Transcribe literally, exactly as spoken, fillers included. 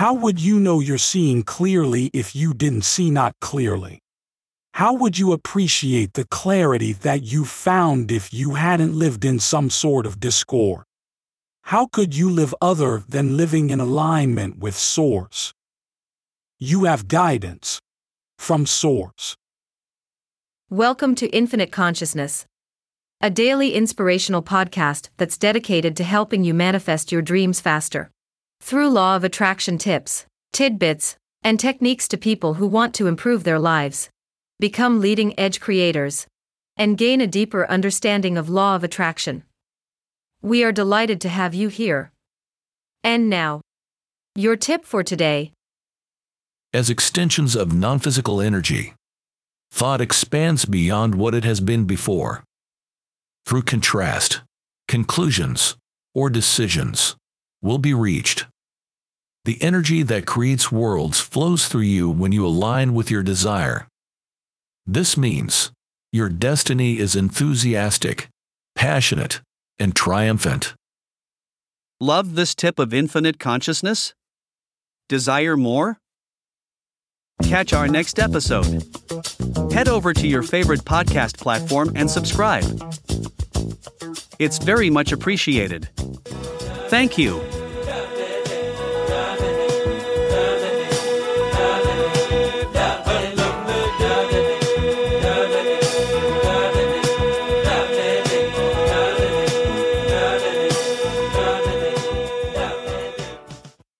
How would you know you're seeing clearly if you didn't see not clearly? How would you appreciate the clarity that you found if you hadn't lived in some sort of discord? How could you live other than living in alignment with Source? You have guidance from Source. Welcome to Infinite Consciousness, a daily inspirational podcast that's dedicated to helping you manifest your dreams faster through Law of Attraction tips, tidbits, and techniques to people who want to improve their lives, become leading-edge creators, and gain a deeper understanding of Law of Attraction. We are delighted to have you here. And now, your tip for today. As extensions of non-physical energy, thought expands beyond what it has been before. Through contrast, conclusions, or decisions will be reached. The energy that creates worlds flows through you when you align with your desire. This means your destiny is enthusiastic, passionate, and triumphant. Love this tip of Infinite Consciousness? Desire more? Catch our next episode. Head over to your favorite podcast platform and subscribe. It's very much appreciated. Thank you.